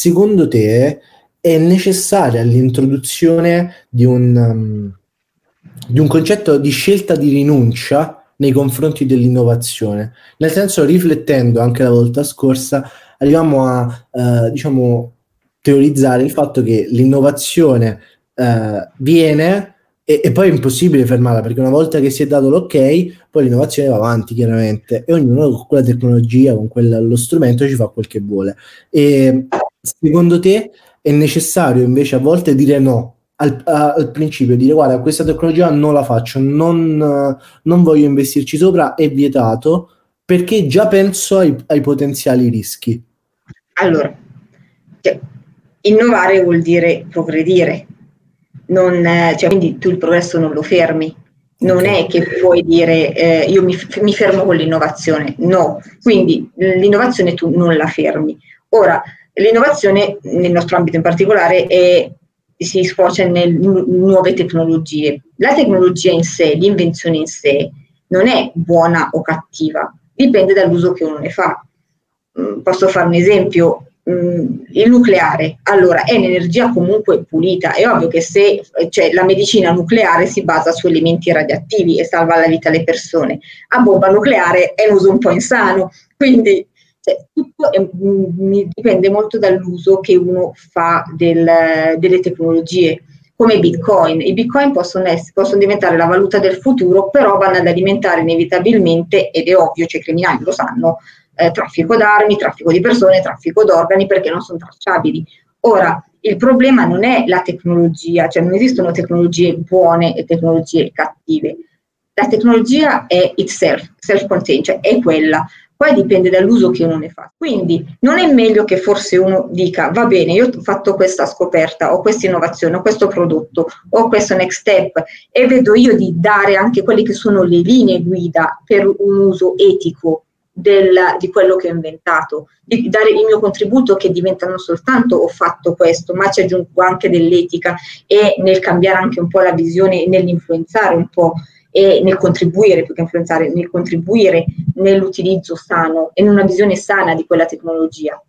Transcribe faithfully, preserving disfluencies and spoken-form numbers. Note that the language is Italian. secondo te è necessaria l'introduzione di un, um, di un concetto di scelta di rinuncia nei confronti dell'innovazione? Nel senso, riflettendo anche la volta scorsa, arriviamo a eh, diciamo teorizzare il fatto che l'innovazione eh, viene e, e poi è impossibile fermarla, perché una volta che si è dato l'ok, poi l'innovazione va avanti chiaramente e ognuno con quella tecnologia, con quello strumento ci fa quel che vuole. E secondo te è necessario invece a volte dire no al, a, al principio, dire guarda, questa tecnologia non la faccio, non, non voglio investirci sopra, è vietato perché già penso ai, ai potenziali rischi? Allora, cioè, innovare vuol dire progredire, non, cioè, quindi tu il progresso non lo fermi, non è che puoi dire eh, io mi, mi fermo con l'innovazione, no, quindi l'innovazione tu non la fermi. Ora, l'innovazione nel nostro ambito in particolare è, si sfocia nelle nu- nuove tecnologie. La tecnologia in sé, l'invenzione in sé, non è buona o cattiva, dipende dall'uso che uno ne fa. Mm, posso fare un esempio? Il nucleare, allora, è un'energia comunque pulita, è ovvio che se cioè, la medicina nucleare si basa su elementi radioattivi e salva la vita alle persone, a bomba nucleare è un uso un po' insano, quindi cioè, tutto è, dipende molto dall'uso che uno fa del, delle tecnologie, come Bitcoin. I Bitcoin possono, essere, possono diventare la valuta del futuro, però vanno ad alimentare inevitabilmente, ed è ovvio, cioè i criminali lo sanno, Eh, traffico d'armi, traffico di persone, traffico d'organi, perché non sono tracciabili. Ora, il problema non è la tecnologia, cioè non esistono tecnologie buone e tecnologie cattive. La tecnologia è itself, self-contained, cioè è quella. Poi dipende dall'uso che uno ne fa. Quindi non è meglio che forse uno dica, va bene, io ho fatto questa scoperta, ho questa innovazione, ho questo prodotto, ho questo next step, e vedo io di dare anche quelle che sono le linee guida per un uso etico Del, di quello che ho inventato, di dare il mio contributo, che diventa non soltanto ho fatto questo, ma ci aggiungo anche dell'etica, e nel cambiare anche un po' la visione, nell'influenzare un po' e nel contribuire, più che influenzare, nel contribuire nell'utilizzo sano e in una visione sana di quella tecnologia.